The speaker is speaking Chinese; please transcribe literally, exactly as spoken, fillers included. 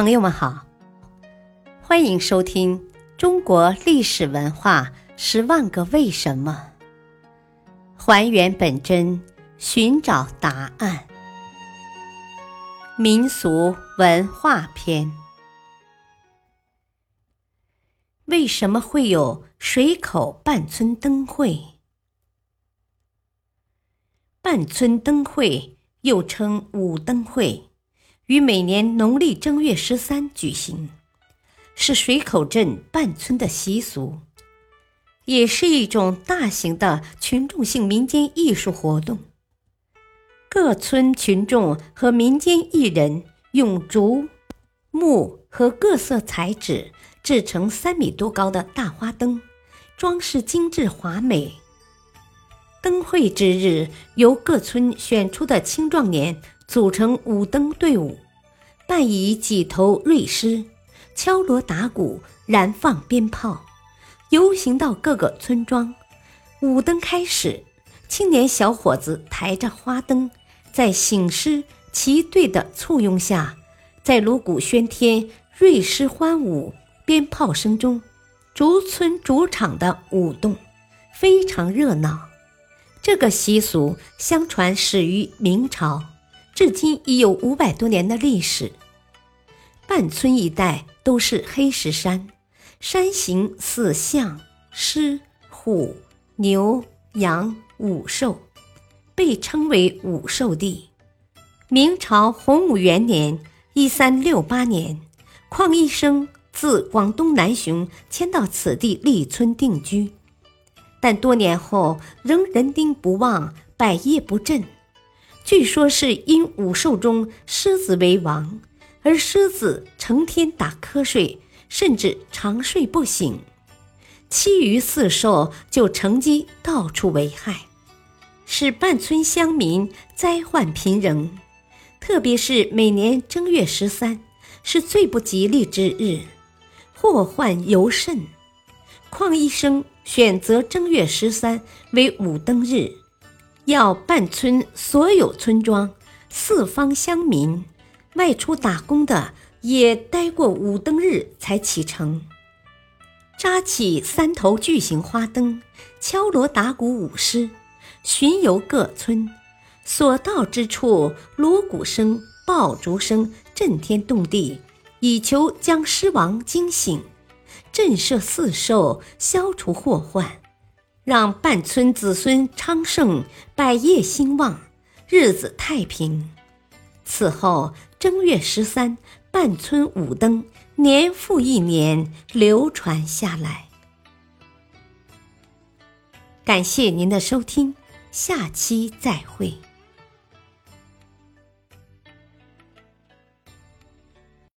朋友们好，欢迎收听中国历史文化十万个为什么，还原本真，寻找答案。民俗文化篇。为什么会有水口半村灯会？半村灯会又称五灯会，于每年农历正月十三举行，是水口镇半村的习俗，也是一种大型的群众性民间艺术活动。各村群众和民间艺人用竹、木和各色材质制成三米多高的大花灯，装饰精致华美。灯会之日，由各村选出的青壮年组成舞灯队伍，伴以几头瑞狮，敲锣打鼓，燃放鞭炮，游行到各个村庄。舞灯开始，青年小伙子抬着花灯，在醒狮齐队的簇拥下，在锣鼓喧天、瑞狮欢舞、鞭炮声中，逐村逐场的舞动，非常热闹。这个习俗相传始于明朝，至今已有五百多年的历史。半村一带都是黑石山，山形似象、狮、虎、牛、羊、五兽，被称为五兽地。明朝洪武元年一三六八年，邝医生自广东南雄迁到此地立村定居，但多年后仍人丁不旺，百业不振。据说是因五兽中狮子为王，而狮子成天打瞌睡，甚至长睡不醒，其余四兽就乘机到处为害，使半村乡民灾患频仍。特别是每年正月十三是最不吉利之日，祸患尤甚。邝医生选择正月十三为五灯日，要半村所有村庄、四方乡民、外出打工的也待过五灯日才启程。扎起三头巨型花灯，敲锣打鼓舞狮，巡游各村，所到之处锣鼓声、爆竹声震天动地，以求将狮王惊醒，震慑四兽，消除祸患，让半村子孙昌盛，百业兴旺，日子太平。此后正月十三半村舞灯年复一年流传下来。感谢您的收听，下期再会。